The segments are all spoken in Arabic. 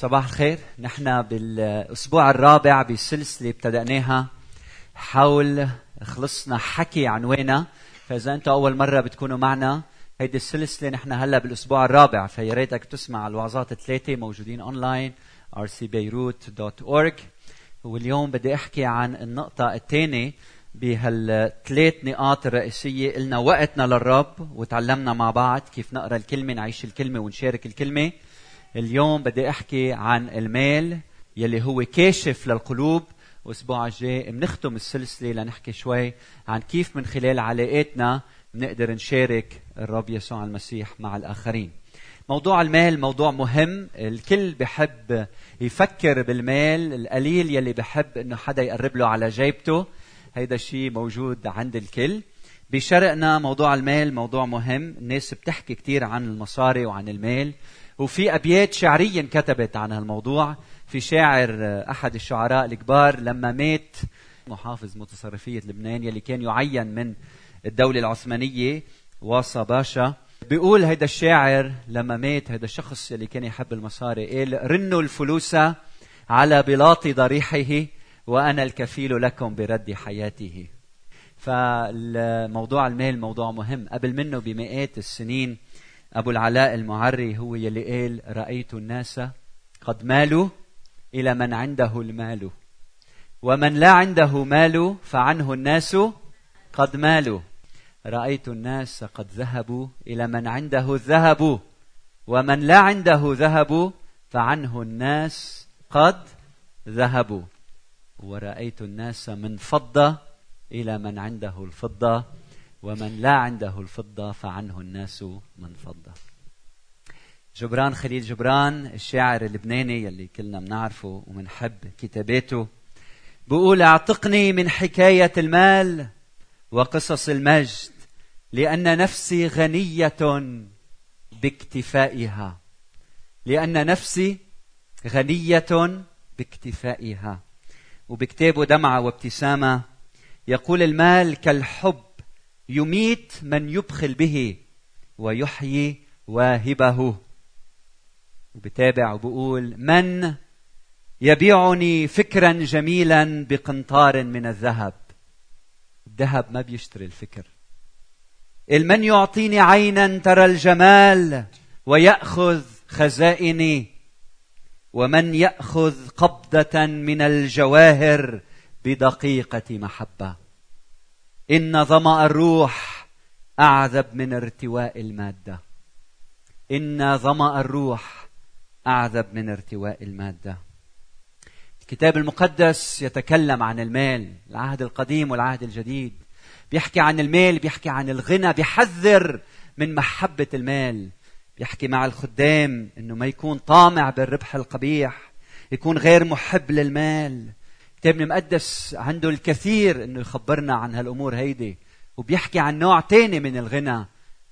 صباح الخير. نحن بالأسبوع الرابع بسلسلة ابتدأناها حول خلصنا حكي عنوانها. فإذا أنتوا أول مرة بتكونوا معنا هيدي السلسلة، نحن هلأ بالأسبوع الرابع، فيا ريتك تسمع الوعظات الثلاثة موجودين أونلاين rcbeirut.org. واليوم بدي أحكي عن النقطة الثانية بهالثلاث نقاط الرئيسية. قلنا وقتنا للرب وتعلمنا مع بعض كيف نقرأ الكلمة، نعيش الكلمة ونشارك الكلمة. اليوم بدي أحكي عن المال يلي هو كاشف للقلوب، وأسبوع الجاي بنختم السلسلة لنحكي شوي عن كيف من خلال علاقاتنا نقدر نشارك الرب يسوع المسيح مع الآخرين. موضوع المال موضوع مهم، الكل بحب يفكر بالمال، القليل يلي بحب إنه حدا يقرب له على جيبته، هيدا الشيء موجود عند الكل. بشرقنا موضوع المال موضوع مهم، الناس بتحكي كتير عن المصاري وعن المال، وفي أبيات شعرية كتبت عن هالموضوع. في شاعر أحد الشعراء الكبار لما مات، محافظ متصرفية لبنان يلي كان يعين من الدولة العثمانية واصا باشا، بيقول هيدا الشاعر لما مات هيدا الشخص يلي كان يحب المصاري، قال: رنوا الفلوس على بلاط ضريحه وأنا الكفيل لكم برد حياته. فالموضوع المال موضوع مهم. قبل منه بمئات السنين أبو العلاء المعري هو يلي قال: رأيت الناس قد مالوا إلى من عنده المال، ومن لا عنده مال فعنه الناس قد مالوا. رأيت الناس قد ذهبوا إلى من عنده الذهب، ومن لا عنده ذهب فعنه الناس قد ذهبوا. ورأيت الناس من فضة إلى من عنده الفضة، ومن لا عنده الفضة فعنه الناس من فضة. جبران خليل جبران، الشاعر اللبناني يلي كلنا منعرفه ومنحب كتاباته، بقول: اعتقني من حكاية المال وقصص المجد، لأن نفسي غنية باكتفائها، لأن نفسي غنية باكتفائها. وبكتابه دمعة وابتسامة يقول: المال كالحب يميت من يبخل به ويحيي واهبه. وبتابع وبقول: من يبيعني فكرا جميلا بقنطار من الذهب؟ الذهب ما بيشتري الفكر. المن يعطيني عينا ترى الجمال ويأخذ خزائني، ومن يأخذ قبضة من الجواهر بدقيقة محبة. إن ظمأ الروح أعذب من ارتواء المادة، إن ظمأ الروح أعذب من ارتواء المادة. الكتاب المقدس يتكلم عن المال، العهد القديم والعهد الجديد بيحكي عن المال، بيحكي عن الغنى، بيحذر من محبة المال، بيحكي مع الخدام إنه ما يكون طامع بالربح القبيح، يكون غير محب للمال. الكتاب المقدس عنده الكثير انه يخبرنا عن هالامور هيدي، وبيحكي عن نوع تاني من الغنى،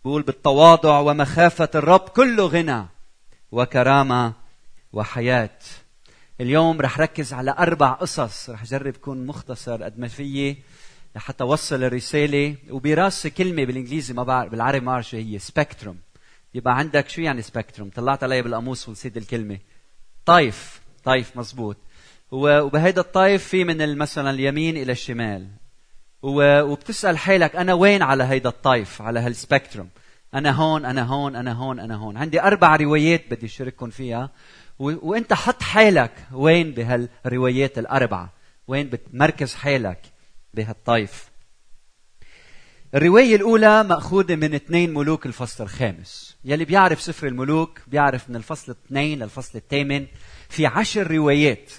بيقول: بالتواضع ومخافة الرب كله غنى وكرامة وحياة. اليوم رح ركز على 4 قصص، رح جرب كون مختصر قد ما فيي لحتى اوصل الرسالة. وبراسي كلمة بالانجليزي ما بعرف بالعربي ما بعرف شو هي، سبكتروم. يبقى عندك شو يعني سبكتروم؟ طلعت علي بالقاموس ونسيت الكلمة. طايف مزبوط. وبهيدا الطائف في من مثلا اليمين الى الشمال، وبتسال حالك: انا وين على هيدا الطائف، على هالسبكتروم؟ انا هون، انا هون، انا هون، انا هون. عندي 4 روايات بدي اشارككم فيها، وانت حط حالك وين بهالروايات ال4، وين بتمركز حالك بهالطائف. الروايه الاولى ماخوذه من 2 ملوك الفصل 5. يلي بيعرف سفر الملوك بيعرف من الفصل 2 للفصل 8 في 10 روايات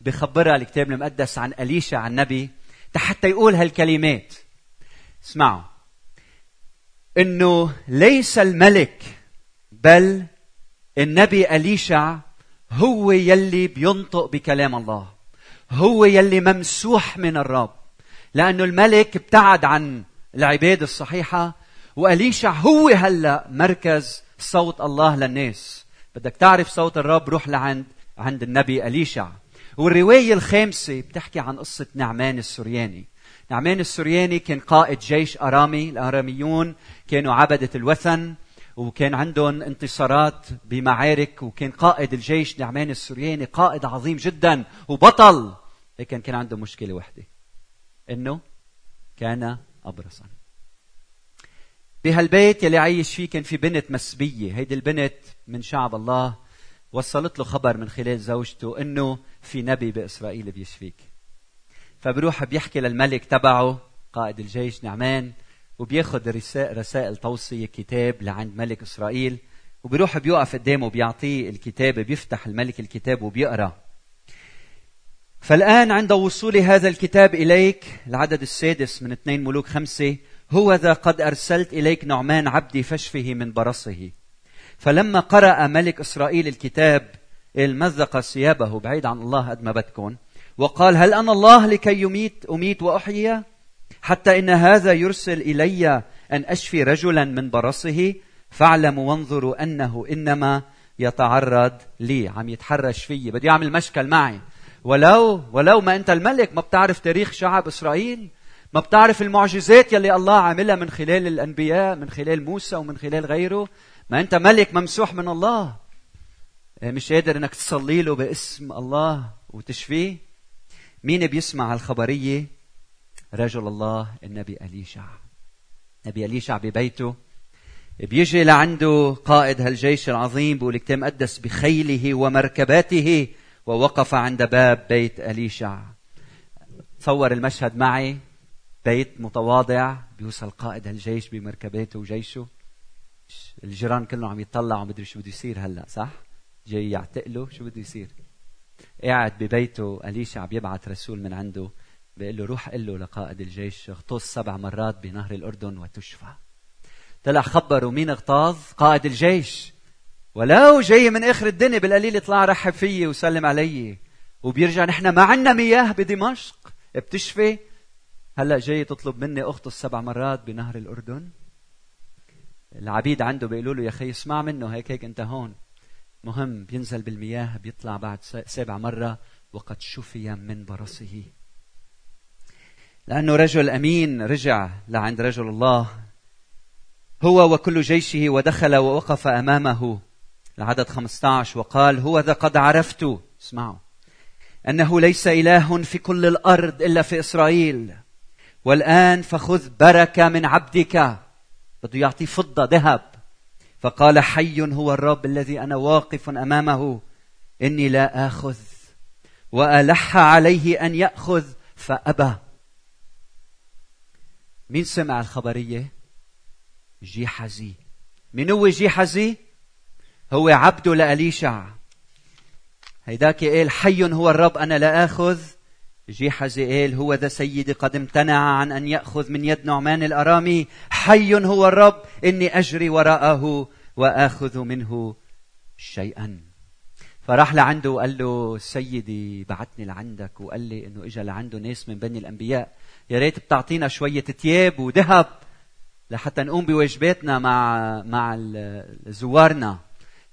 بخبرها الكتاب المقدس عن أليشع عن النبي حتى يقول هالكلمات. اسمعوا: إنه ليس الملك بل النبي أليشع هو يلي بينطق بكلام الله، هو يلي ممسوح من الرب، لأنه الملك ابتعد عن العبادة الصحيحة، وأليشع هو هلأ مركز صوت الله للناس. بدك تعرف صوت الرب روح لعند النبي أليشع. والرواية الخامسة بتحكي عن قصة نعمان السورياني. نعمان السورياني كان قائد جيش أرامي، الأراميون كانوا عبدة الوثن، وكان عندهم انتصارات بمعارك، وكان قائد الجيش نعمان السورياني قائد عظيم جدا وبطل، لكن كان عنده مشكلة واحدة، انه كان ابرصا. بهالبيت يلي عايش فيه كان في بنت مسبية، هيدي البنت من شعب الله، وصلت له خبر من خلال زوجته انه في نبي باسرائيل بيشفيك. فبروح بيحكي للملك تبعه قائد الجيش نعمان، وبياخد رسائل توصية كتاب لعند ملك إسرائيل، وبيروح بيوقف قدامه وبيعطيه الكتاب، بيفتح الملك الكتاب وبيقرأ. فالآن عند وصول هذا الكتاب إليك، العدد السادس من 2 ملوك 5، هو ذا قد أرسلت إليك نعمان عبدي فاشفه من برصه. فلما قرأ ملك إسرائيل الكتاب المزق ثيابه بعيد عن الله قد ما بدكن، وقال هل أنا الله لكي أميت وأحيي؟ حتى إن هذا يرسل إلي أن أشفي رجلا من برصه. فاعلموا وانظروا أنه إنما يتعرض لي، عم يتحرش فيي، بدي أعمل مشكل معي. ولو ما أنت الملك ما بتعرف تاريخ شعب إسرائيل، ما بتعرف المعجزات يلي الله عاملها من خلال الأنبياء، من خلال موسى ومن خلال غيره، ما أنت ملك ممسوح من الله، مش قادر أنك تصلي له باسم الله وتشفيه. مين بيسمع الخبرية؟ رجل الله النبي أليشع. نبي أليشع ببيته، بيجي لعنده قائد هالجيش العظيم، بيقول لك تمقدس بخيله ومركباته ووقف عند باب بيت أليشع. تصور المشهد معي، بيت متواضع، بيوصل قائد هالجيش بمركباته وجيشه، الجيران كلهم عم يطلعوا مدري شو بده يصير هلا، صح؟ جاي يعتقله شو بده يصير. قاعد ببيته أليشع، بيبعت رسول من عنده بيقول له روح قل له لقائد الجيش اغتاظ 7 مرات بنهر الأردن وتشفى. طلع خبروا مين اغتاظ؟ قائد الجيش، ولو جاي من آخر الدنيا بالقليل يطلع رحب فيي وسلم علي، وبيرجع نحن ما عنا مياه بدمشق بتشفي، هلأ جاي تطلب مني اغتاظ 7 مرات بنهر الأردن. العبيد عنده بيقولوا له يا أخي اسمع منه، هيك انت هون. مهم بينزل بالمياه، بيطلع بعد 7 مرة وقد شفي من برصه، لأنه رجل أمين. رجع لعند رجل الله هو وكل جيشه ودخل ووقف أمامه. العدد 15، وقال هو ذا قد عرفت، اسمعوا، أنه ليس إله في كل الأرض إلا في إسرائيل. والآن فخذ بركة من عبدك، بده يعطي فضة ذهب. فقال حي هو الرب الذي أنا واقف أمامه، إني لا آخذ. وألح عليه أن يأخذ فأبى. مين سمع الخبرية؟ جيحزي. من هو جيحزي؟ هو عبده لأليشع. هيداك قال حي هو الرب أنا لا آخذ. جيحزي قال هو ذا سيدي قد امتنع عن أن يأخذ من يد نعمان الأرامي، حي هو الرب إني أجري وراءه وآخذ منه شيئا. فراح لعنده وقال له سيدي بعتني لعندك وقال لي إنه إجا لعنده ناس من بني الأنبياء، يا ريت بتعطينا شوية تياب وذهب لحتى نقوم بواجباتنا مع زوارنا.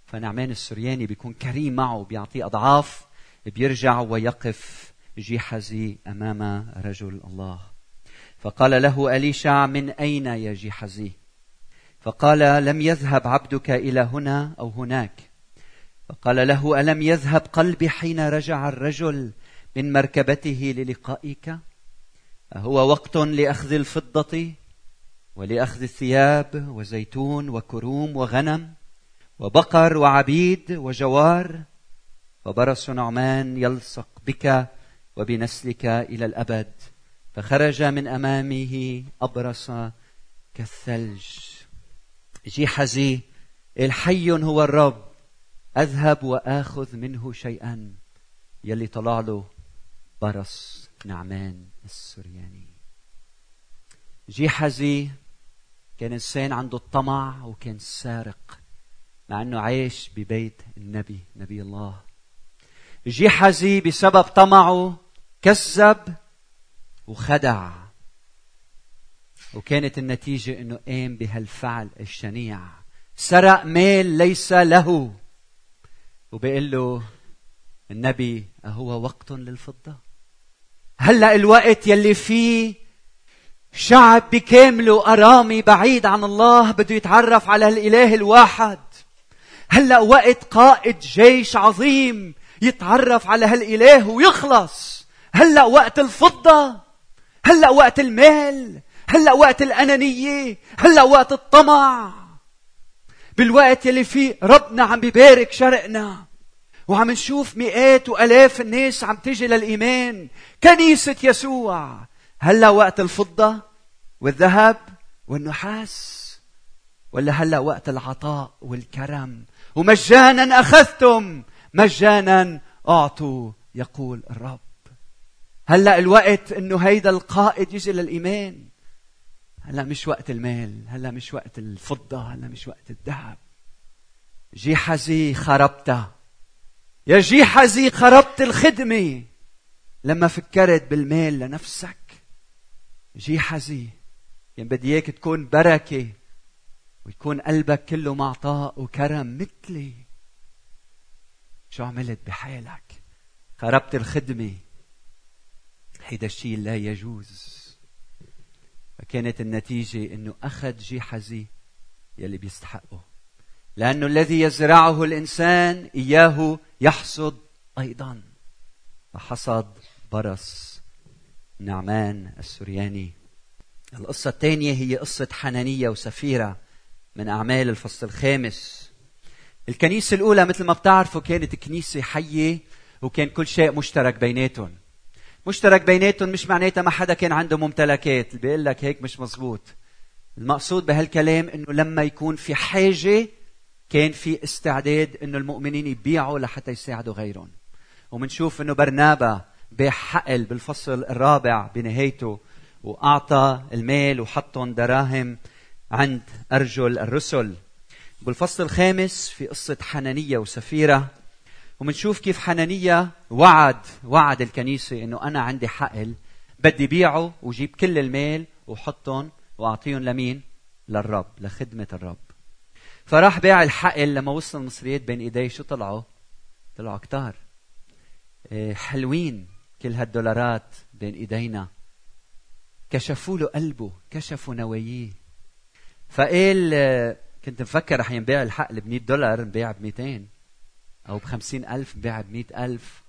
فنعمان السورياني بيكون كريم معه، بيعطيه أضعاف. بيرجع ويقف جيحزي أمام رجل الله. فقال له أليشع من أين يا جيحزي؟ فقال لم يذهب عبدك إلى هنا أو هناك. فقال له ألم يذهب قلبي حين رجع الرجل من مركبته للقائك؟ هو وقت لأخذ الفضة ولأخذ الثياب وزيتون وكروم وغنم وبقر وعبيد وجوار، فبرص نعمان يلصق بك وبنسلك إلى الأبد. فخرج من أمامه أبرص كالثلج. جيحزي الحي هو الرب أذهب وآخذ منه شيئا، يلي طلع له برص نعمان السورياني. جيحزي كان إنسان عنده الطمع، وكان سارق مع أنه عايش ببيت النبي نبي الله. جيحزي بسبب طمعه كذب وخدع، وكانت النتيجة أنه قام بهالفعل الشنيع، سرق مال ليس له. وبيقول له النبي أهو وقت للفضة؟ هلأ الوقت يلي فيه شعب بكامله أرامي بعيد عن الله بده يتعرف على الإله الواحد. هلأ وقت قائد جيش عظيم يتعرف على هالإله ويخلص. هلأ وقت الفضة، هلأ وقت المال، هلأ وقت الأنانية، هلأ وقت الطمع. بالوقت يلي فيه ربنا عم بيبارك شرقنا وعم نشوف مئات وألاف الناس عم تجي للإيمان كنيسة يسوع. هلأ وقت الفضة والذهب والنحاس، ولا هلأ وقت العطاء والكرم؟ ومجانا أخذتم مجانا أعطوا يقول الرب. هلأ الوقت أنه هيدا القائد يجي للإيمان. هلأ مش وقت المال، هلأ مش وقت الفضة، هلأ مش وقت الذهب. جيحزي خربتها يا جيحزي، خربت الخدمة لما فكرت بالمال لنفسك. جيحزي يعني بدي إياك تكون بركة ويكون قلبك كله معطاء وكرم مثلي. شو عملت بحالك؟ خربت الخدمة. هيدا الشيء لا يجوز. فكانت النتيجة أنه أخذ جيحزي يلي بيستحقه، لأنه الذي يزرعه الإنسان إياه يحصد أيضا. فحصد برص نعمان السورياني. القصة الثانية هي قصة حنانية وسفيرة من أعمال الفصل الخامس. الكنيسة الأولى مثل ما بتعرفوا كانت كنيسة حية، وكان كل شيء مشترك بيناتهم. مشترك بيناتهم مش معناتها ما حدا كان عنده ممتلكات. اللي بيقول لك هيك مش مزبوط. المقصود بهالكلام إنه لما يكون في حاجة كان في استعداد إنه المؤمنين يبيعوا لحتى يساعدوا غيرهم. ومنشوف إنه برنابا باع حقل بالفصل الرابع بنهايته، وأعطى المال وحطهم دراهم عند أرجل الرسل. بالفصل الخامس في قصة حنانية وسفيرة، ومنشوف كيف حنانية وعد الكنيسة إنه أنا عندي حقل بدي بيعه وجيب كل المال وحطهم وأعطيهم لمين؟ للرب، لخدمة الرب. فراح باع الحقل. لما وصل المصريات بين إيديه شو طلعوا كتار حلوين. كل هالدولارات بين إيدينا. كشفوا له قلبه، كشفوا نواياه. فقال كنت مفكر أحيان باع الحقل ب$100 باع ب$200 أو ب$50,000 باع ب$100,000.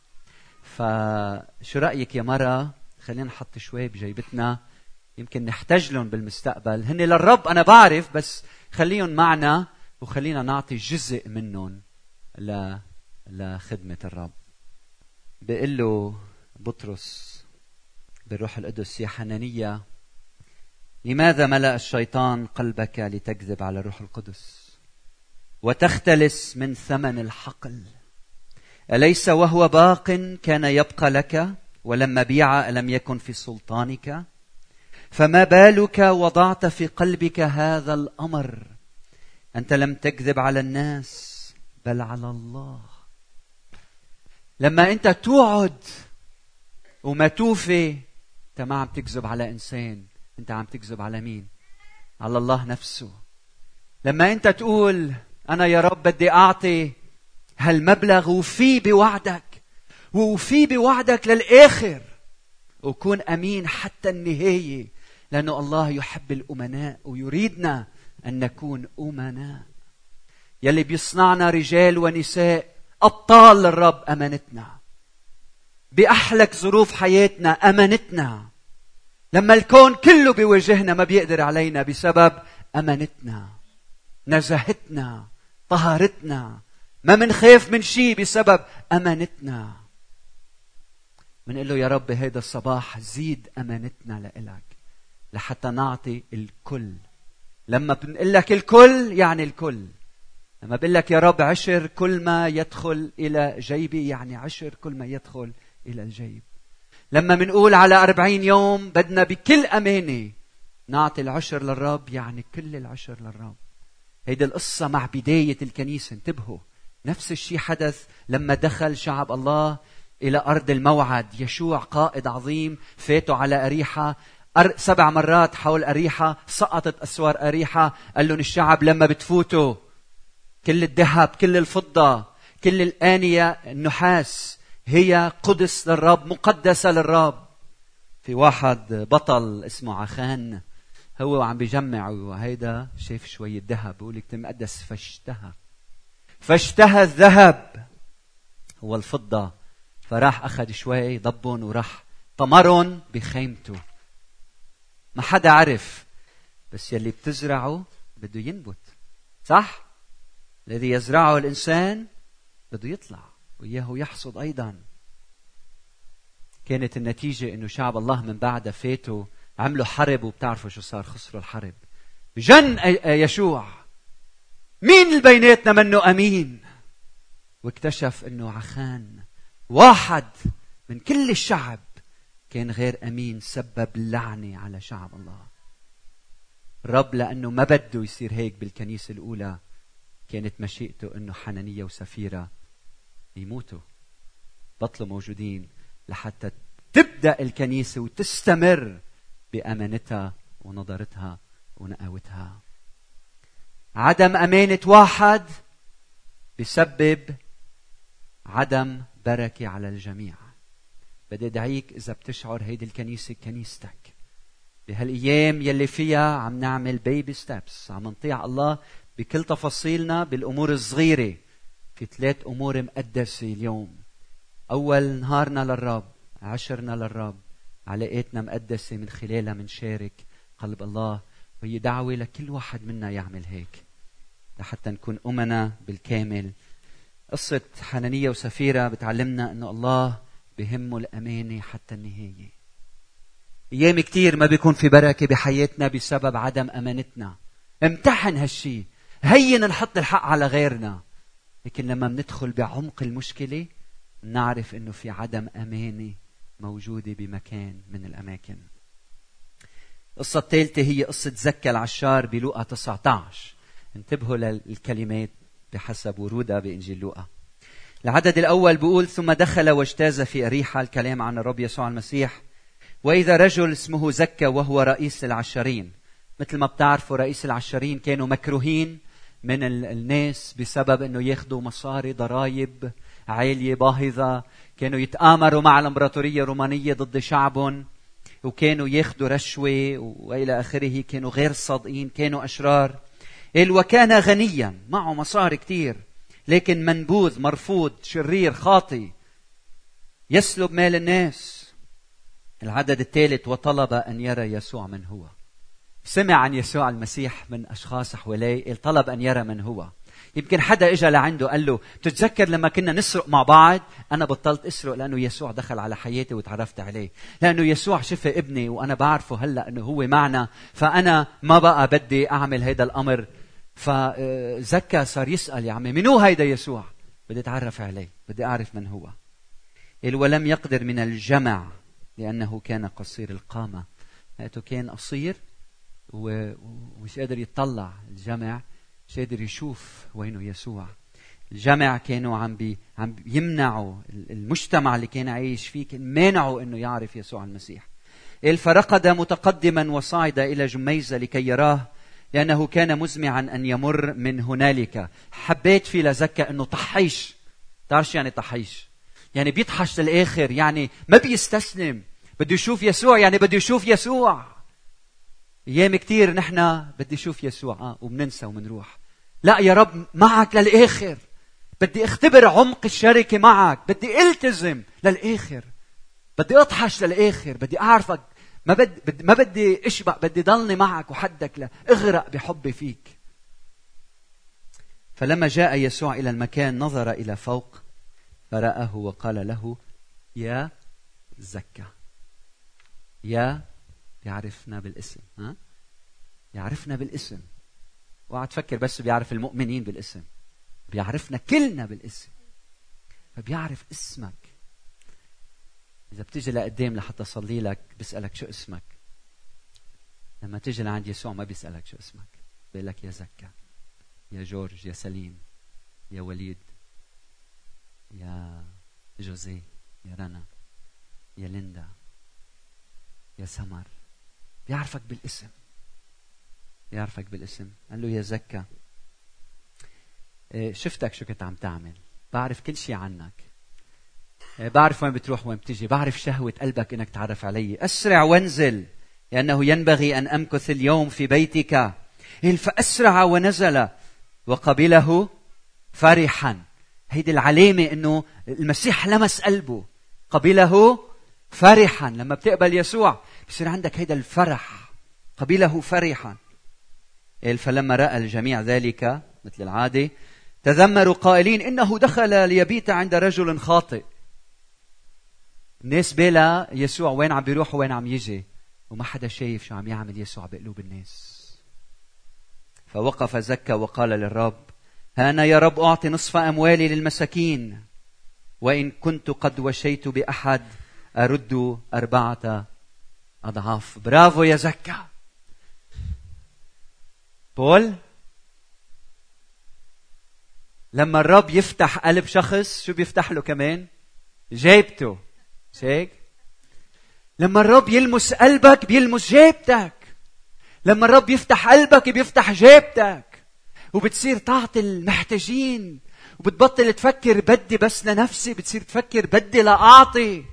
فشو رأيك يا مرة خلينا نحط شوي بجيبتنا يمكن نحتاج لهم بالمستقبل. هن للرب أنا بعرف، بس خليهم معنا وخلينا نعطي جزء منهم لخدمة الرب. بيقول له بطرس بالروح القدس: يا حنانية، لماذا ملأ الشيطان قلبك لتكذب على الروح القدس وتختلس من ثمن الحقل؟ أليس وهو باق كان يبقى لك، ولما بيع ألم يكن في سلطانك؟ فما بالك وضعت في قلبك هذا الأمر؟ أنت لم تكذب على الناس بل على الله. لما أنت توعد وما توفي أنت ما عم تكذب على إنسان، أنت عم تكذب على مين؟ على الله نفسه. لما أنت تقول أنا يا رب بدي أعطي هالمبلغ وفي بوعدك للآخر وكون أمين حتى النهاية، لأنه الله يحب الأمناء ويريدنا أن نكون أمناء. يلي بيصنعنا رجال ونساء أبطال للرب أمانتنا. بأحلك ظروف حياتنا أمانتنا. لما الكون كله بيواجهنا ما بيقدر علينا بسبب أمانتنا، نزاهتنا، طهارتنا. ما منخاف من شيء بسبب أمانتنا. منقول له يا رب هيدا الصباح زيد أمانتنا لإلك لحتى نعطي الكل. لما بنقول لك الكل يعني الكل. لما بقول لك يا رب 10 كل ما يدخل إلى جيبي يعني 10 كل ما يدخل إلى الجيب. لما منقول على 40 يوم بدنا بكل أمانة نعطي 10 للرب يعني كل 10 للرب. هيدي القصة مع بداية الكنيسة. انتبهوا، نفس الشيء حدث لما دخل شعب الله إلى أرض الموعد. يشوع قائد عظيم، فاتوا على أريحة 7 مرات حول أريحة، سقطت أسوار أريحة. قال لهم الشعب لما بتفوتوا كل الذهب، كل الفضة، كل الآنية النحاس هي قدس للرب، مقدسة للرب. في واحد بطل اسمه عخان، هو عم بيجمع، وهيدا شايف شوية ذهب، بقول لك المقدس فاشتهى الذهب والفضة، فراح أخذ شوي ضبهم وراح طمرهم بخيمته. ما حدا عرف، بس يلي بتزرعه بده ينبت، صح؟ الذي يزرعه الإنسان بده يطلع وإياه يحصد أيضا. كانت النتيجة إنه شعب الله من بعد فاتوا عملوا حرب، وبتعرفوا شو صار، خسروا الحرب. جن يشوع، مين اللي بيناتنا منه أمين؟ واكتشف إنه عخان واحد من كل الشعب كان غير أمين، سبب لعنة على شعب الله. الرب لأنه ما بده يصير هيك بالكنيسة الأولى، كانت مشيئته إنه حنانية وسفيرة يموتوا، بطلوا موجودين، لحتى تبدأ الكنيسة وتستمر بأمانتها ونظرتها ونقاوتها. عدم أمانة واحد بسبب عدم بركة على الجميع. بدي أدعيك إذا بتشعر هيدي الكنيسة كنيستك بهالأيام يلي فيها عم نعمل بيبي ستابس، عم نطيع الله بكل تفاصيلنا بالأمور الصغيرة. في 3 أمور مقدسة اليوم: أول، نهارنا للرب، عشرنا للرب، علاقاتنا مقدسة من خلالها منشارك قلب الله. وهي دعوة لكل واحد منا يعمل هيك لحتى نكون أمنا بالكامل. قصة حنانية وسفيرة بتعلمنا أنه الله بهمه الأمانة حتى النهاية. أيام كتير ما بيكون في بركة بحياتنا بسبب عدم أمانتنا. امتحن هالشي، هين نحط الحق على غيرنا، لكن لما بندخل بعمق المشكلة نعرف أنه في عدم أمانة موجودة بمكان من الأماكن. القصة الثالثة هي قصة زكا العشار بلوقا 19. انتبهوا للكلمات بحسب ورودها بإنجيل لوقا. العدد الأول بيقول: ثم دخل واجتاز في أريحة. الكلام عن الرب يسوع المسيح. وإذا رجل اسمه زكا، وهو رئيس العشارين. مثل ما بتعرفوا رئيس العشارين كانوا مكروهين من الناس بسبب أنه ياخدوا مصاري ضرائب عالية باهظة، كانوا يتآمروا مع الإمبراطورية الرومانية ضد شعبهم، وكانوا ياخدوا رشوة وإلى آخره، كانوا غير صادقين، كانوا أشرار. وكان غنيا، معه مصاري كتير، لكن منبوذ، مرفوض، شرير، خاطي، يسلب مال الناس. العدد الثالث: وطلب أن يرى يسوع من هو. سمع عن يسوع المسيح من أشخاص حواليه، طلب أن يرى من هو. يمكن حدا إجا لعنده قال له: تتذكر لما كنا نسرق مع بعض؟ أنا بطلت أسرق لأنه يسوع دخل على حياتي وتعرفت عليه، لأنه يسوع شفى ابني وأنا بعرفه هلأ أنه هو معنا، فأنا ما بقى بدي أعمل هيدا الأمر. فزكا صار يسأل: يا عمي منو هيدا يسوع؟ بدي أتعرف عليه، بدي أعرف من هو. ولم يقدر من الجمع لأنه كان قصير القامة. هاته كان قصير ومش قادر يتطلع، الجمع مش قادر يشوف وينه يسوع. الجمع كانوا عم يمنعوا، المجتمع اللي كان عايش فيه كان مانعوا إنه يعرف يسوع المسيح. فرقد متقدما وصعد إلى جميزة لكي يراه، لأنه كان مزمعا أن يمر من هنالك. حبيت في لزكا أنه طحيش. تعرف يعني طحيش؟ يعني بيطحش للآخر، يعني ما بيستسلم، بده يشوف يسوع، يعني بده يشوف يسوع. أيام كتير نحن بدي أشوف يسوع وبننسى وبنروح. لا يا رب، معك للآخر، بدي أختبر عمق الشركة معك، بدي ألتزم للآخر، بدي أطحش للآخر، بدي أعرفك، ما بدي أشبع، بدي ضلني معك وحدك، لا أغرق بحبي فيك. فلما جاء يسوع إلى المكان نظر إلى فوق فرآه وقال له: يا زكا. يا يعرفنا بالاسم، يعرفنا بالاسم. وقعد تفكر بس بيعرف المؤمنين بالاسم، بيعرفنا كلنا بالاسم، فبيعرف اسمك. إذا بتيجي لقدام لحتى صلي لك بيسألك شو اسمك. لما تيجي لعند يسوع ما بيسألك شو اسمك، بيقول لك: يا زكا، يا جورج، يا سليم، يا وليد، يا جوزي، يا رنا، يا ليندا، يا سمر. بيعرفك بالاسم، بيعرفك بالاسم. قال له: يا زكا، شفتك شو كنت عم تعمل، بعرف كل شي عنك، بعرف وين بتروح وين بتجي، بعرف شهوة قلبك إنك تعرف علي. أسرع وانزل لأنه ينبغي أن أمكث اليوم في بيتك. فأسرع ونزل وقبله فرحا. هيدي العلامة إنه المسيح لمس قلبه، قبله فرحا. لما بتقبل يسوع بصير عندك هيدا الفرح. قبله فرحا. فلما رأى الجميع ذلك مثل العادة تذمروا قائلين إنه دخل ليبيت عند رجل خاطئ. الناس بلا يسوع وين عم بيروح وين عم يجي، وما حدا شايف شو عم يعمل يسوع بقلوب الناس. فوقف زكا وقال للرب: ها أنا يا رب أعطي نصف أموالي للمساكين، وإن كنت قد وشيت بأحد أرد 4 أضعاف. برافو يا زكا. بول لما الرب يفتح قلب شخص شو بيفتح له كمان؟ جيبته. شايف؟ لما الرب يلمس قلبك بيلمس جيبتك. لما الرب يفتح قلبك بيفتح جيبتك، وبتصير تعطي المحتاجين، وبتبطل تفكر بدي بس لنفسي، بتصير تفكر بدي لأعطي.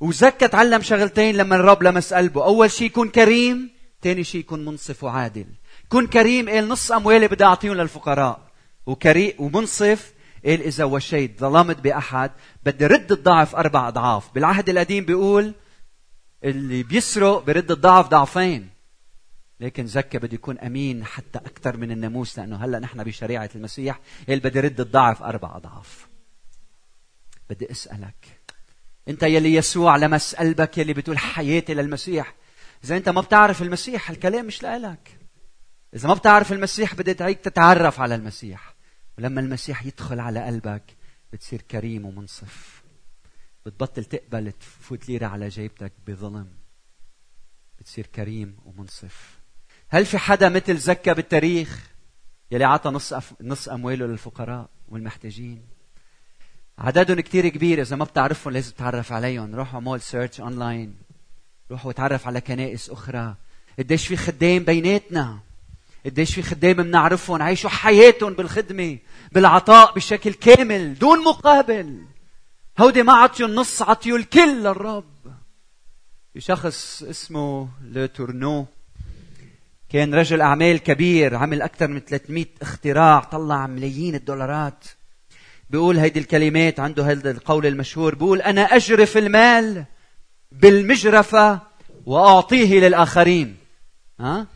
وزكا تعلم شغلتين لما الرب لمس قلبه: أول شيء يكون كريم، تاني شيء يكون منصف وعادل. كن كريم، قال نص أموالي بدي أعطيهم للفقراء. ومنصف، قال إذا وشيت ظلمت بأحد بدي رد الضعف 4 أضعاف. بالعهد القديم بيقول اللي بيسرق برد الضعف 2 ضعفين. لكن زكا بده يكون أمين حتى أكثر من الناموس، لأنه هلأ نحن بشريعة المسيح. قال بدي رد الضعف 4 أضعاف. بدي أسألك أنت يلي يسوع لمس قلبك، يلي بتقول حياتي للمسيح. إذا أنت ما بتعرف المسيح الكلام مش لإلك. إذا ما بتعرف المسيح بدي أدعيك تتعرف على المسيح. ولما المسيح يدخل على قلبك بتصير كريم ومنصف، بتبطل تقبل تفوت ليرة على جيبتك بظلم، بتصير كريم ومنصف. هل في حدا مثل زكا بالتاريخ يلي عطى نص أمواله للفقراء والمحتاجين؟ عددهم كتير كبير. إذا ما بتعرفهم لازم تتعرف عليهم. روحوا مول سيرتش أونلاين، روحوا وتعرف على كنائس أخرى. قديش في خدام بيناتنا، قديش في خدام بنعرفهم عايشوا حياتهم بالخدمة بالعطاء بشكل كامل دون مقابل. هودي ما عطيوا النص، عطيوا الكل للرب. في شخص اسمه لو تورنو، كان رجل أعمال كبير، عمل أكثر من 300 اختراع، طلع ملايين الدولارات. بيقول هيدي الكلمات، عنده هيدا القول المشهور، بيقول: أنا أجرف المال بالمجرفة وأعطيه للآخرين.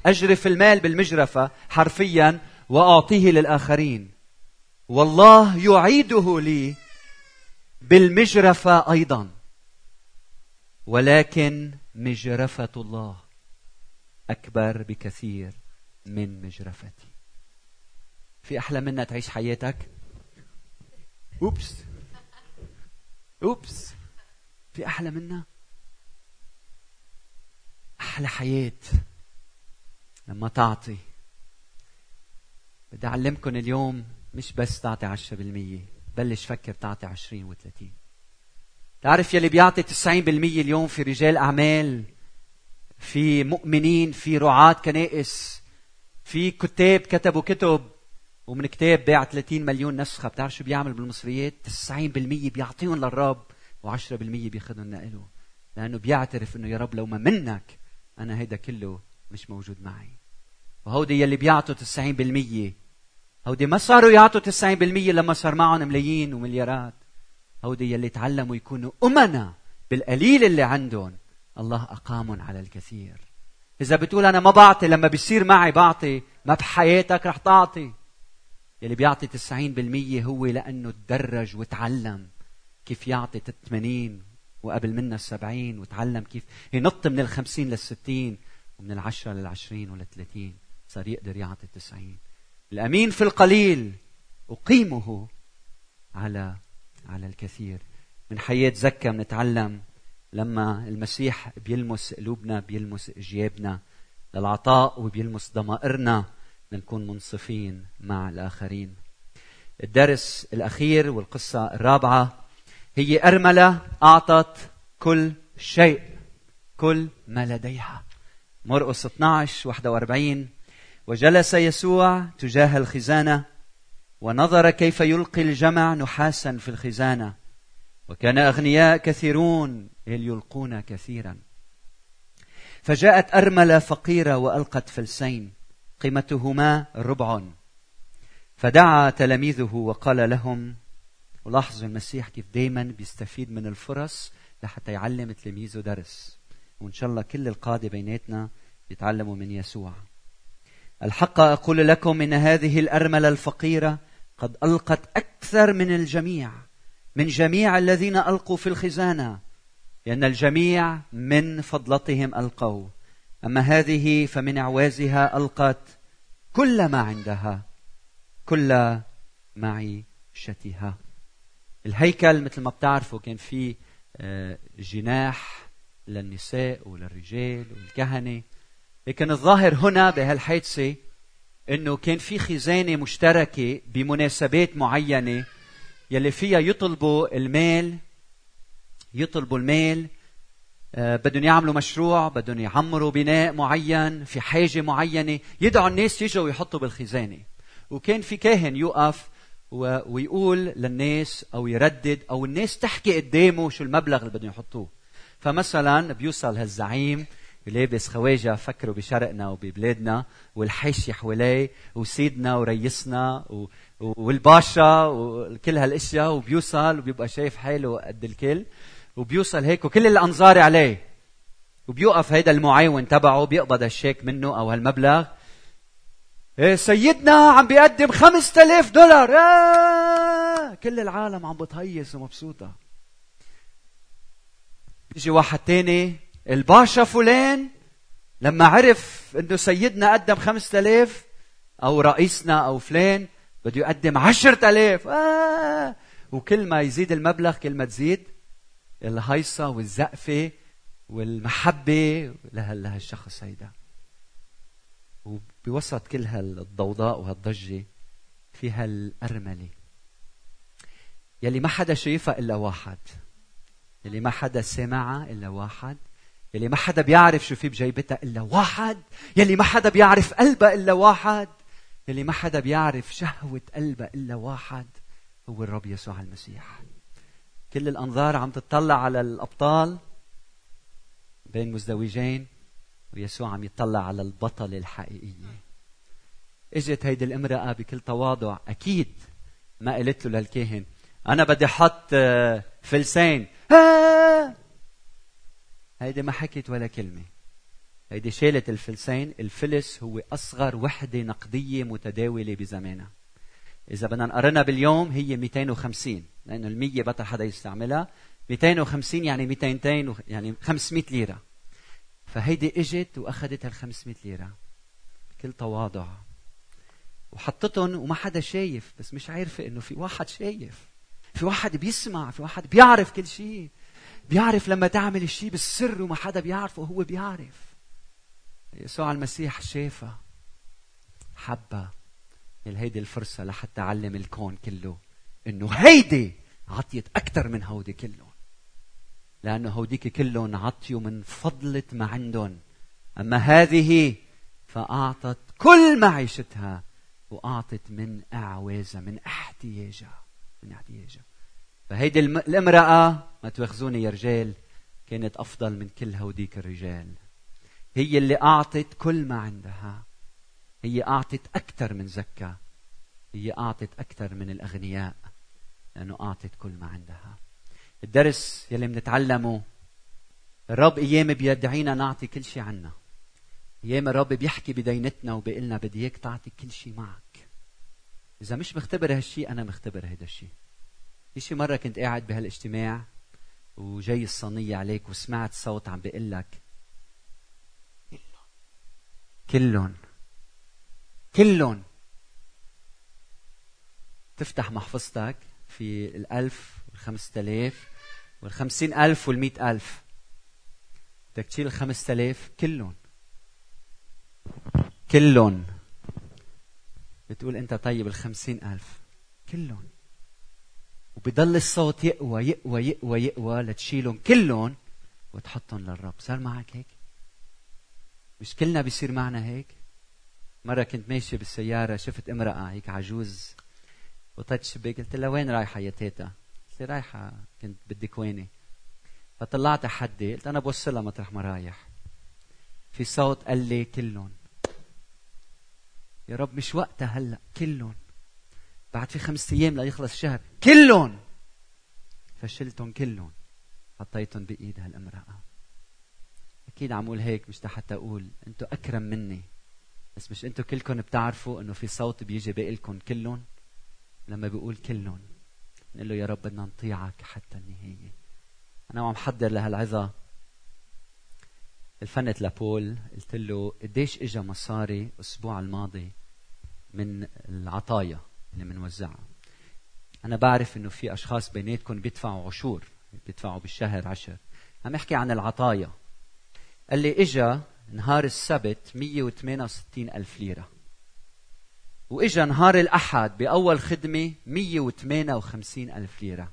أجرف المال بالمجرفة حرفيا وأعطيه للآخرين، والله يعيده لي بالمجرفة أيضا، ولكن مجرفة الله أكبر بكثير من مجرفتي. في أحلى منها تعيش حياتك؟ أوبس، في أحلى منها؟ أحلى حياة لما تعطي. بدي أعلمكن اليوم مش بس تعطي 10%، بلش فكر تعطي 20 و30. تعرف يلي بيعطي 90% اليوم في رجال أعمال، في مؤمنين، في رعاة كنائس، في كتاب كتبوا كتب، ومن كتاب باع 30 مليون نسخة. بتعرف شو بيعمل بالمصريات؟ 90% بيعطيهم للرب و10% بياخدهم لإله، لأنه بيعترف إنه يا رب لو ما منك أنا هيدا كله مش موجود معي. وهودي يلي بيعطوا 90%، هودي ما صاروا يعطوا 90% لما صار معهم ملايين ومليارات. هودي يلي تعلموا يكونوا أمنا بالقليل اللي عندهم، الله أقامهم على الكثير. إذا بتقول أنا ما بعطي، لما بيصير معي بعطي، ما بحياتك رح تعطي. يلي بيعطي 90% هو لأنه تدرج وتعلم كيف يعطي 80، وقبل منها 70، وتعلم كيف ينط من 50 لل60، ومن 10 لل20 ول30، صار يقدر يعطي 90. الأمين في القليل أقيمه على الكثير. من حياة زكا منتعلم لما المسيح بيلمس قلوبنا، بيلمس جيابنا للعطاء، وبيلمس ضمائرنا لنكون منصفين مع الآخرين. الدرس الأخير والقصة الرابعة هي أرملة أعطت كل شيء، كل ما لديها. مرقس 12:41. وجلس يسوع تجاه الخزانة ونظر كيف يلقي الجمع نحاسا في الخزانة، وكان أغنياء كثيرون يلقون كثيرا. فجاءت أرملة فقيرة وألقت فلسين قيمتهما ربع، فدعا تلاميذه وقال لهم، ولاحظوا المسيح كيف دايما بيستفيد من الفرص لحتى يعلم تلاميذه درس، وإن شاء الله كل القادة بيناتنا يتعلموا من يسوع. الحق أقول لكم إن هذه الأرملة الفقيرة قد ألقت أكثر من الجميع، من جميع الذين ألقوا في الخزانة، لأن الجميع من فضلتهم ألقوا، أما هذه فمن عوازها ألقت كل ما عندها، كل معيشتها. الهيكل مثل ما بتعرفوا كان فيه جناح للنساء وللرجال والكهنة، لكن الظاهر هنا بهالحادثة أنه كان في خزانة مشتركة بمناسبات معينة يلي فيها يطلبوا المال، بدهم يعملوا مشروع، بدهم يعمروا بناء معين، في حاجة معينة، يدعوا الناس يجوا ويحطوا بالخزانة. وكان في كاهن يقف ويقول للناس أو يردد، أو الناس تحكي قدامه شو المبلغ اللي بدهم يحطوه. فمثلا بيوصل هالزعيم لابس خواجة، فكروا بشرقنا وببلادنا والحاشي حواليه وسيدنا وريسنا والباشا وكل هالاشياء، وبيوصل وبيبقى شايف حاله قد الكل، وبيوصل هيك وكل الأنظار عليه، وبيوقف هيدا المعاون تبعه بيقبض الشيك منه أو هالمبلغ، سيدنا عم بيقدم $5,000. كل العالم عم بتهيص ومبسوطة. بيجي واحد تاني، الباشا فلان لما عرف انه سيدنا قدم 5,000 او رئيسنا او فلان بده يقدم 10,000. وكل ما يزيد المبلغ كل ما تزيد الهيصة والزقفة والمحبة لهالشخص هيدا. وبوسط كل هالضوضاء وهالضجة في هالأرملة يلي ما حدا شايفها إلا واحد، يلي ما حدا سمعها إلا واحد، يلي ما حدا بيعرف شو في بجيبتها إلا واحد، يلي ما حدا بيعرف قلبها إلا واحد، يلي ما حدا بيعرف شهوة قلبها إلا واحد، هو الرب يسوع المسيح. كل الأنظار عم تتطلع على الأبطال بين مزدوجين، ويسوع عم يتطلع على البطل الحقيقية. اجت هيدي الامرأة بكل تواضع، أكيد ما قالت له للكاهن أنا بدي حط فلسين، هيدي ما حكت ولا كلمة، هيدي شالت الفلسين. الفلس هو أصغر وحدة نقدية متداولة بزمانها، إذا بدنا نقارنها باليوم هي 250، لأنه 100 بطل حدا يستعملها، 250 يعني 200 يعني 500 ليرة. فهيدي اجت واخذت ال500 ليرة بكل تواضع وحطتهم، وما حدا شايف، بس مش عارفة انه في واحد شايف، في واحد بيسمع، في واحد بيعرف كل شيء، بيعرف لما تعمل الشيء بالسر وما حدا بيعرفه هو بيعرف. يسوع المسيح شافها، حبها، هيدي الفرصة لحتى علم الكون كله انه هيدي عطيت اكثر من هودي كله، لأنه هوديك كلهم عطيوا من فضلة ما عندهم، أما هذه فأعطت كل معيشتها وأعطت من أعوازها، من احتياجها، من احتياجها. فهيدي الامرأة، ما تواخذوني يا رجال، كانت أفضل من كل هوديك الرجال، هي اللي أعطت كل ما عندها، هي أعطت أكثر من زكا، هي أعطت أكثر من الأغنياء، لأنه أعطت كل ما عندها. الدرس يلي منتعلمه، الرب أيام بيدعينا نعطي كل شيء عنا، أيام الرب بيحكي بدينتنا وبيقلنا بدي اياك تعطي كل شيء معك. إذا مش مختبر هالشيء، أنا مختبر هيدا الشيء. شي مرة كنت قاعد بهالاجتماع وجاي الصينية عليك، وسمعت صوت عم بيقلك كلن. تفتح محفظتك في 1,000 و5,000 و50,000 و100,000، بدك تشيل 5,000 كلهم. بتقول أنت طيب 50,000 كلهم، وبيضل الصوت يقوى يقوى يقوى يقوى لتشيلهم كلهم وتحطهم للرب. صار معك هيك؟ مش كلنا بيصير معنا هيك. مرة كنت ماشي بالسيارة، شفت امرأة هيك عجوز، وطيت الشباك قلت لها وين رايحة يا تيتا؟ قلت لي رايحه كنت بدي كوينه، فطلعت حدي قلت انا بوصلها مطرح ما رايح. في صوت قال لي كلهم. يا رب مش وقتها هلا، كلهم بعد في 5 ايام لا يخلص شهر، كلهم فشلتهم كلهم، حطيتهم بايد هالامراه. اكيد عم اقول هيك مش حتى اقول انتم اكرم مني، بس مش انتم كلكم بتعرفوا انه في صوت بيجي بقلكم كلهم؟ لما بيقول كلهم نقول له يا رب بدنا نطيعك حتى النهايه. انا وعم حضر لهالعظه الفنت لابول قلت له قديش اجى مصاري الاسبوع الماضي من العطايا اللي بنوزعها؟ انا بعرف انه في اشخاص بيناتكم بيدفعوا عشور، بيدفعوا بالشهر 10، عم احكي عن العطايا. قال لي اجى نهار السبت 168,000 ليره، واجى نهار الاحد باول خدمه 158,000 ليره،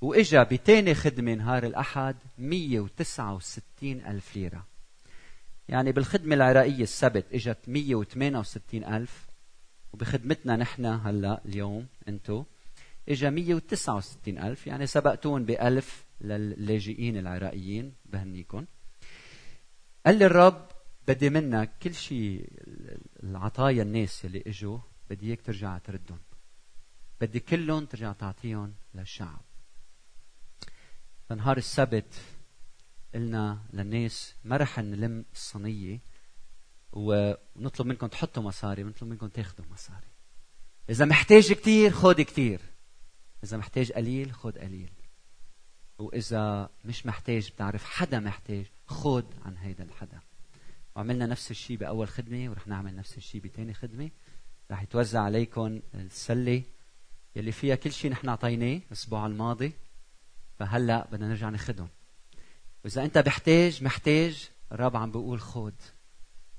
واجا بتاني خدمه نهار الاحد 169,000 ليره. يعني بالخدمه العراقيه السبت اجت 168,000، وبخدمتنا نحن هلا اليوم انتو اجا 169,000، يعني سبقتون ب1000 للاجئين العراقيين، بهنيكم. قال لي الرب بدي منك كل شيء العطايا الناس اللي اجوا بدي اياك ترجع تردهم، بدي كلهم ترجع تعطيهم للشعب. فنهار السبت قلنا للناس ما رح نلم الصينيه ونطلب منكم تحطوا مصاري، بنطلب منكم تاخذوا مصاري. اذا محتاج كثير خذ كثير، اذا محتاج قليل خذ قليل، واذا مش محتاج بتعرف حدا محتاج خذ عن هيدا الحدا. وعملنا نفس الشيء باول خدمه، ورح نعمل نفس الشيء بثاني خدمه. رح يتوزع عليكم السله يلي فيها كل شيء نحن اعطيناه الاسبوع الماضي، فهلا بدنا نرجع ناخذهم. واذا انت بحتاج محتاج الرب عم بيقول خذ.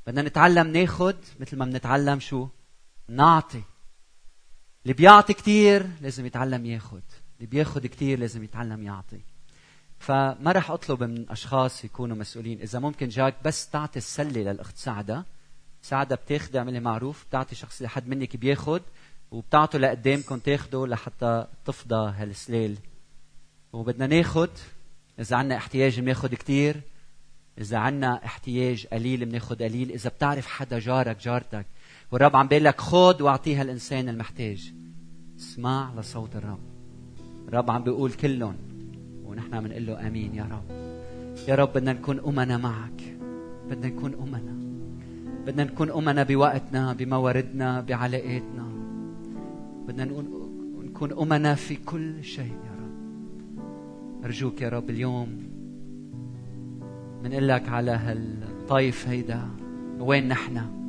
بدنا نتعلم ناخذ مثل ما بنتعلم شو نعطي. اللي بيعطي كثير لازم يتعلم ياخذ، اللي بياخذ كثير لازم يتعلم يعطي. فما رح اطلب من اشخاص يكونوا مسؤولين. اذا ممكن جاك بس تعطي السله للاخت سعده، سعده بتاخذ اعملي معروف، بتعطي شخص لحد منك بياخذ وبتعطوا لقدامكم تاخذوا لحتى تفضى هالسلال. وبدنا ناخذ، اذا عنا احتياج بناخذ كثير، اذا عنا احتياج قليل بناخذ قليل، اذا بتعرف حدا جارك جارتك والرب عم بيقول لك خذ واعطيها الانسان المحتاج، اسمع لصوت الرب. الرب عم بيقول كلهم، ونحن بنقول له امين يا رب. يا رب بدنا نكون امنا معك، بدنا نكون امنا، بدنا نكون امنا بوقتنا، بمواردنا، بعلاقاتنا، بدنا نكون امنا في كل شيء يا رب. ارجوك يا رب اليوم منقول لك على هالطيف هيدا، وين نحن؟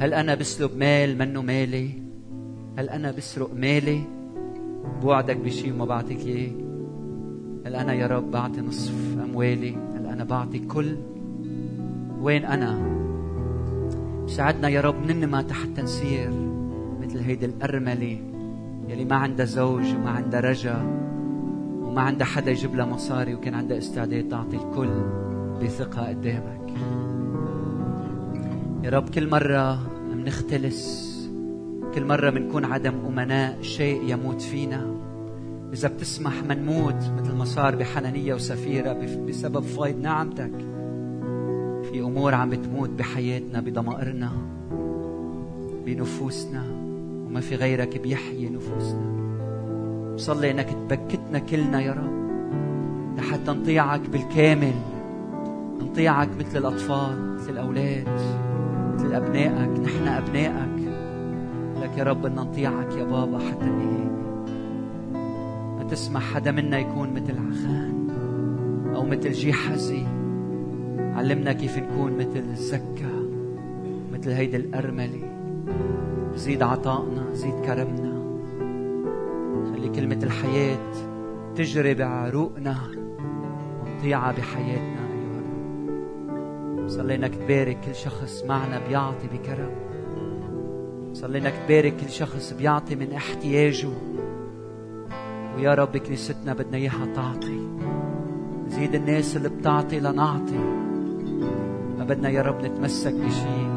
هل أنا بسلب مال منه مالي؟ هل أنا بسرق مالي؟ بوعدك بشي وما بعطيك إياه. هل أنا يا رب بعطي نصف أموالي؟ هل أنا بعطي كل؟ وين أنا؟ ساعدنا يا رب ننما تحت نصير مثل هيدا الأرملة يلي ما عندها زوج وما عندها رجا وما عندها حدا يجيب لها مصاري، وكان عندها استعداد تعطي الكل بثقة قدامك. يا رب كل مرة منختلس، كل مرة منكون عدم أمناء، شيء يموت فينا. إذا بتسمح منموت مثل ما صار بحنانية وسفيرة بسبب فايض نعمتك. في أمور عم بتموت بحياتنا، بضمائرنا، بنفوسنا، وما في غيرك بيحيي نفوسنا. بصلي انك تبكتنا كلنا يا رب لحتى نطيعك بالكامل، نطيعك مثل الاطفال، مثل الاولاد، مثل ابنائك. نحن ابنائك لك يا رب، بدنا نطيعك يا بابا حتى النهايه. ما تسمح حدا منا يكون مثل عخان او مثل جيحزي. علمنا كيف نكون مثل زكا، مثل هيدي الارمله. زيد عطائنا، زيد كرمنا، كلمة الحياة تجري بعروقنا ونطيعها بحياتنا أيها رب. صلي إنك تبارك كل شخص معنا بيعطي بكرم. صلي إنك تبارك كل شخص بيعطي من احتياجه. ويا رب كنيستنا بدنا إياها تعطي. زيد الناس اللي بتعطي لنعطي. ما بدنا يا رب نتمسك بشيء،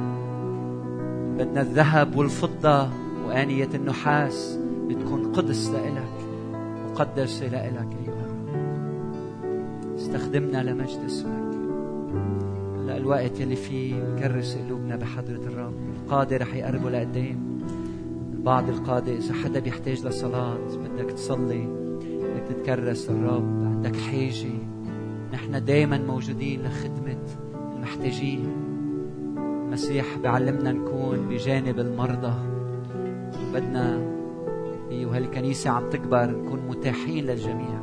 بدنا الذهب والفضة وآنية النحاس بتكون قدس لإلك، مقدسة لإلك أيها الرب. استخدمنا لمجد اسمك. هلا الوقت اللي فيه نكرس قلوبنا بحضرة الرب. القادة رح يقربوا لقدام. البعض القادة إذا حدا بيحتاج لصلاة، بدك تصلي، بدك تتكرس الرب، عندك حاجة، نحن دايما موجودين لخدمة المحتاجين. المسيح بعلمنا نكون بجانب المرضى. بدنا وهالكنيسة عم تكبر نكون متاحين للجميع.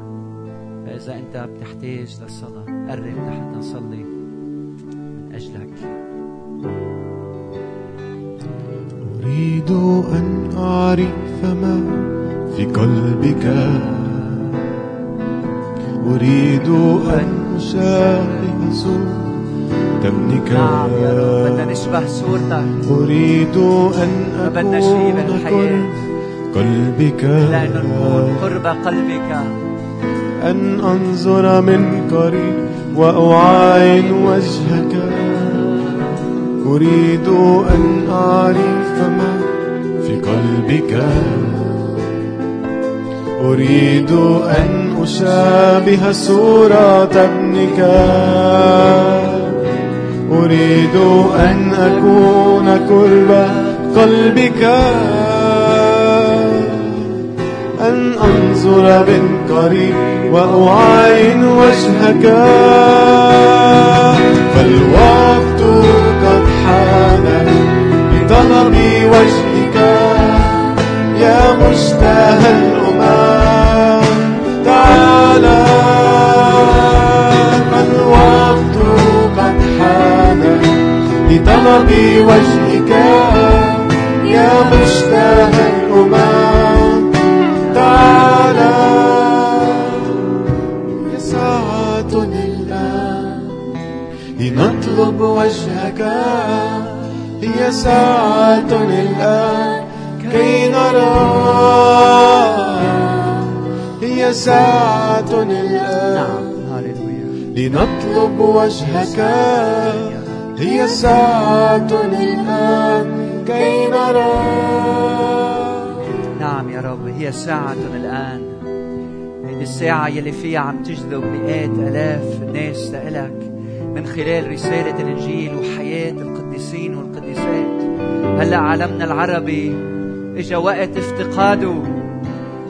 فإذا أنت بتحتاج للصلاة قرب لحتى نصلي من أجلك. أريد أن أعرف ما في قلبك، أريد أن أشاهد صورتك تبنيك. نعم يا رب، بدنا نشبه صورتك. أريد أن أكون قلبك، لا نكون قرب قلبك، أن أنظر من قريب وأعاين وجهك. أريد أن أعرف ما في قلبك، أريد أن أشابه صورة ابنك، أريد أن أكون قرب قلبك، أن أنظر من قريب وأعاين وجهك. فالوقت قد حان لطلب وجهك، يا مشتاق الأمم تعالى. فالوقت قد حان لطلب وجهك، يا مشتاق الأمم. لنطلب وجهك، هي ساعة الآن كي نرى، هي ساعة الآن لنطلب وجهك، هي ساعة الآن كي نرى. نعم يا رب، هي ساعة الآن، هذه الساعة يلي فيها عم تجذب مئات آلاف الناس لإلك من خلال رسالة الإنجيل وحياة القديسين والقديسات. هلأ عالمنا العربي إجا وقت افتقاده.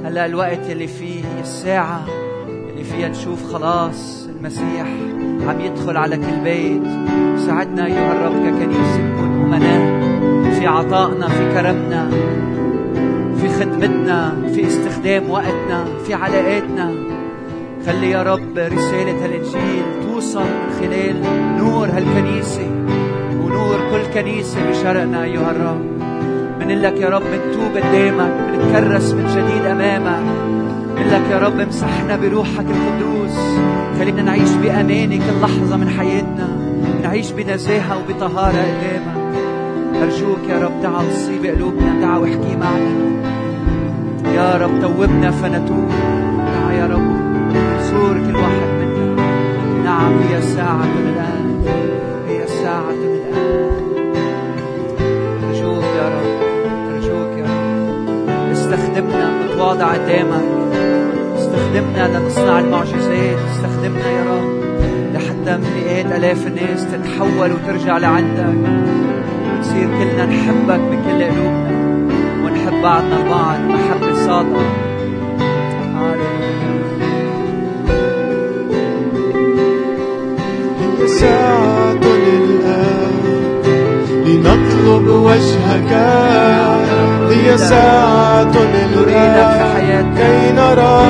هلأ الوقت اللي فيه، الساعة اللي فيها نشوف خلاص المسيح عم يدخل على كل بيت. ساعدنا يا رب ككنيسة نكون أمناء في عطائنا، في كرمنا، في خدمتنا، في استخدام وقتنا، في علاقاتنا. خلي يا رب رسالة الإنجيل توصل من خلال نور هالكنيسة ونور كل كنيسة بشرقنا. أيها الرب منقول لك يا رب نتوب قدامك، نتكرس من جديد أمامك. منقول لك يا رب امسحنا بروحك القدوس، خلينا نعيش بأمانة كل لحظة من حياتنا، نعيش بنزاهة وبطهارة قدامك. أرجوك يا رب تعال صيب قلوبنا، تعال واحكي معنا يا رب، توبنا فنتوب. تعال يا رب صور كل واحد منا. نعم هي ساعة الآن، هي ساعة الآن. أرجوك يا رب، أرجوك يا رب استخدمنا، نتواضع قدامك، استخدمنا لنصنع المعجزات، استخدمنا يا رب لحتى مئات آلاف الناس تتحول وترجع لعندك، وتصير كلنا نحبك بكل قلوبنا، ونحب بعضنا بعض محبة صادقة. ساعة الآن لنطلب وجهك، هي ساعة الآن كي نرى،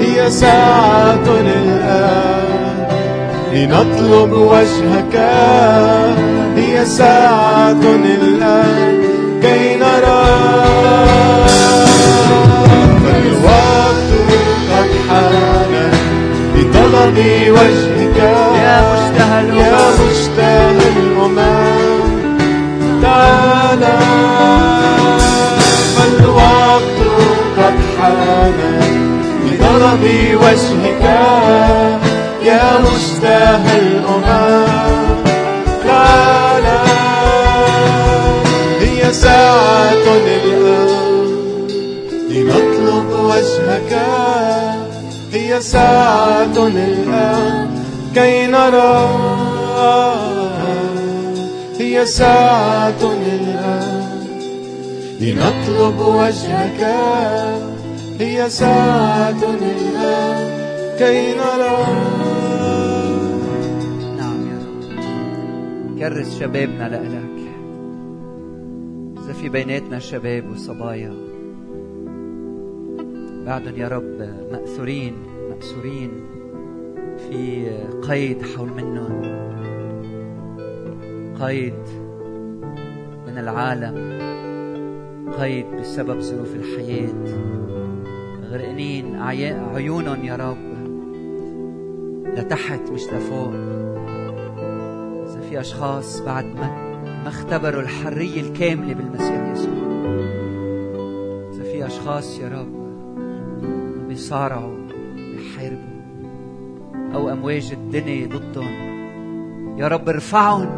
هي ساعة الآن لنطلب وجهك، هي ساعة الآن كي نرى. فالوقت قد حان لطلب وجهك، يا مشتاق الأمم تعالى. فالوقت قد حان لطلب وجهك، يا مشتاق الأمم تعالى. هي ساعة الآن لنطلب وجهك، هي ساعة الآن كي نرى، هي ساعة الآن لنطلب وجهك، هي ساعة الآن كي نرى. نعم يا رب، كرس شبابنا لإلك. إذا في بيناتنا شباب وصبايا بعدهم يا رب مأسورين في قيد حول منهم، قيد من العالم، قيد بسبب ظروف الحياة، غرقانين عيونهم يا رب لتحت مش لفوق. إذا في أشخاص بعد ما اختبروا الحرية الكاملة بالمسيح يسوع، إذا في أشخاص يا رب بيصارعوا بيحاربوا أو أمواج الدنيا ضدهم، يا رب ارفعهم،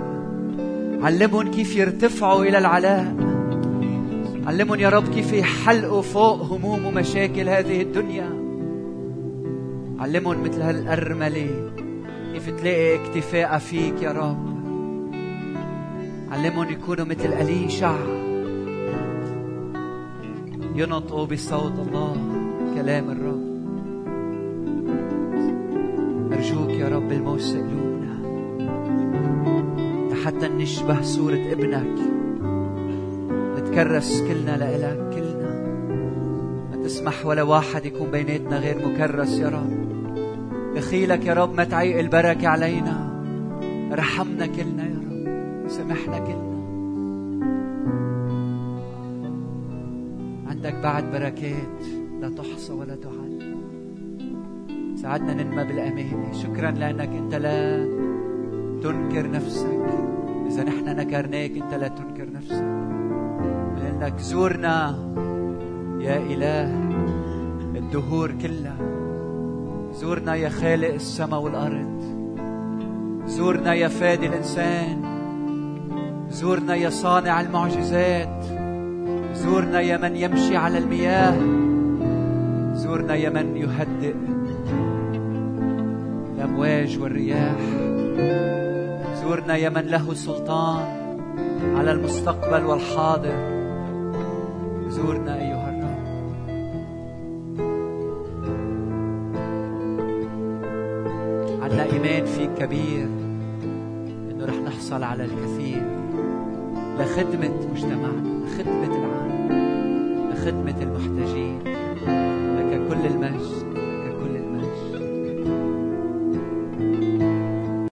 علمهم كيف يرتفعوا إلى العلاء، علمهم يا رب كيف يحلقوا فوق هموم ومشاكل هذه الدنيا، علمهم مثل هالأرملة كيف تلاقي اكتفاء فيك يا رب، علمهم يكونوا مثل أليشع ينطقوا بصوت الله كلام الرب. أرجوك يا رب الموس قلوبنا حتى نشبه صورة ابنك، نتكرس كلنا لإلك، كلنا ما تسمح ولا واحد يكون بيناتنا غير مكرس يا رب. بخيلك يا رب ما تعيق البركة علينا، رحمنا كلنا يا رب، سمحنا كلنا. عندك بعد بركات لا تحصى ولا تعد، ساعدنا ننمى بالأمانة. شكرا لأنك أنت لا تنكر نفسك، إذا نحن نكرناك أنت لا تنكر نفسك، لأنك زورنا يا إله الدهور كلها، زورنا يا خالق السماء والأرض، زورنا يا فادي الإنسان، زورنا يا صانع المعجزات، زورنا يا من يمشي على المياه، زورنا يا من يهدئ الأمواج والرياح، زورنا يا من له سلطان على المستقبل والحاضر، زورنا أيها الرب. عندنا إيمان فيك كبير إنه رح نحصل على الكثير لخدمة مجتمعنا، لخدمة العالم، لخدمة المحتاجين. لك كل المجد.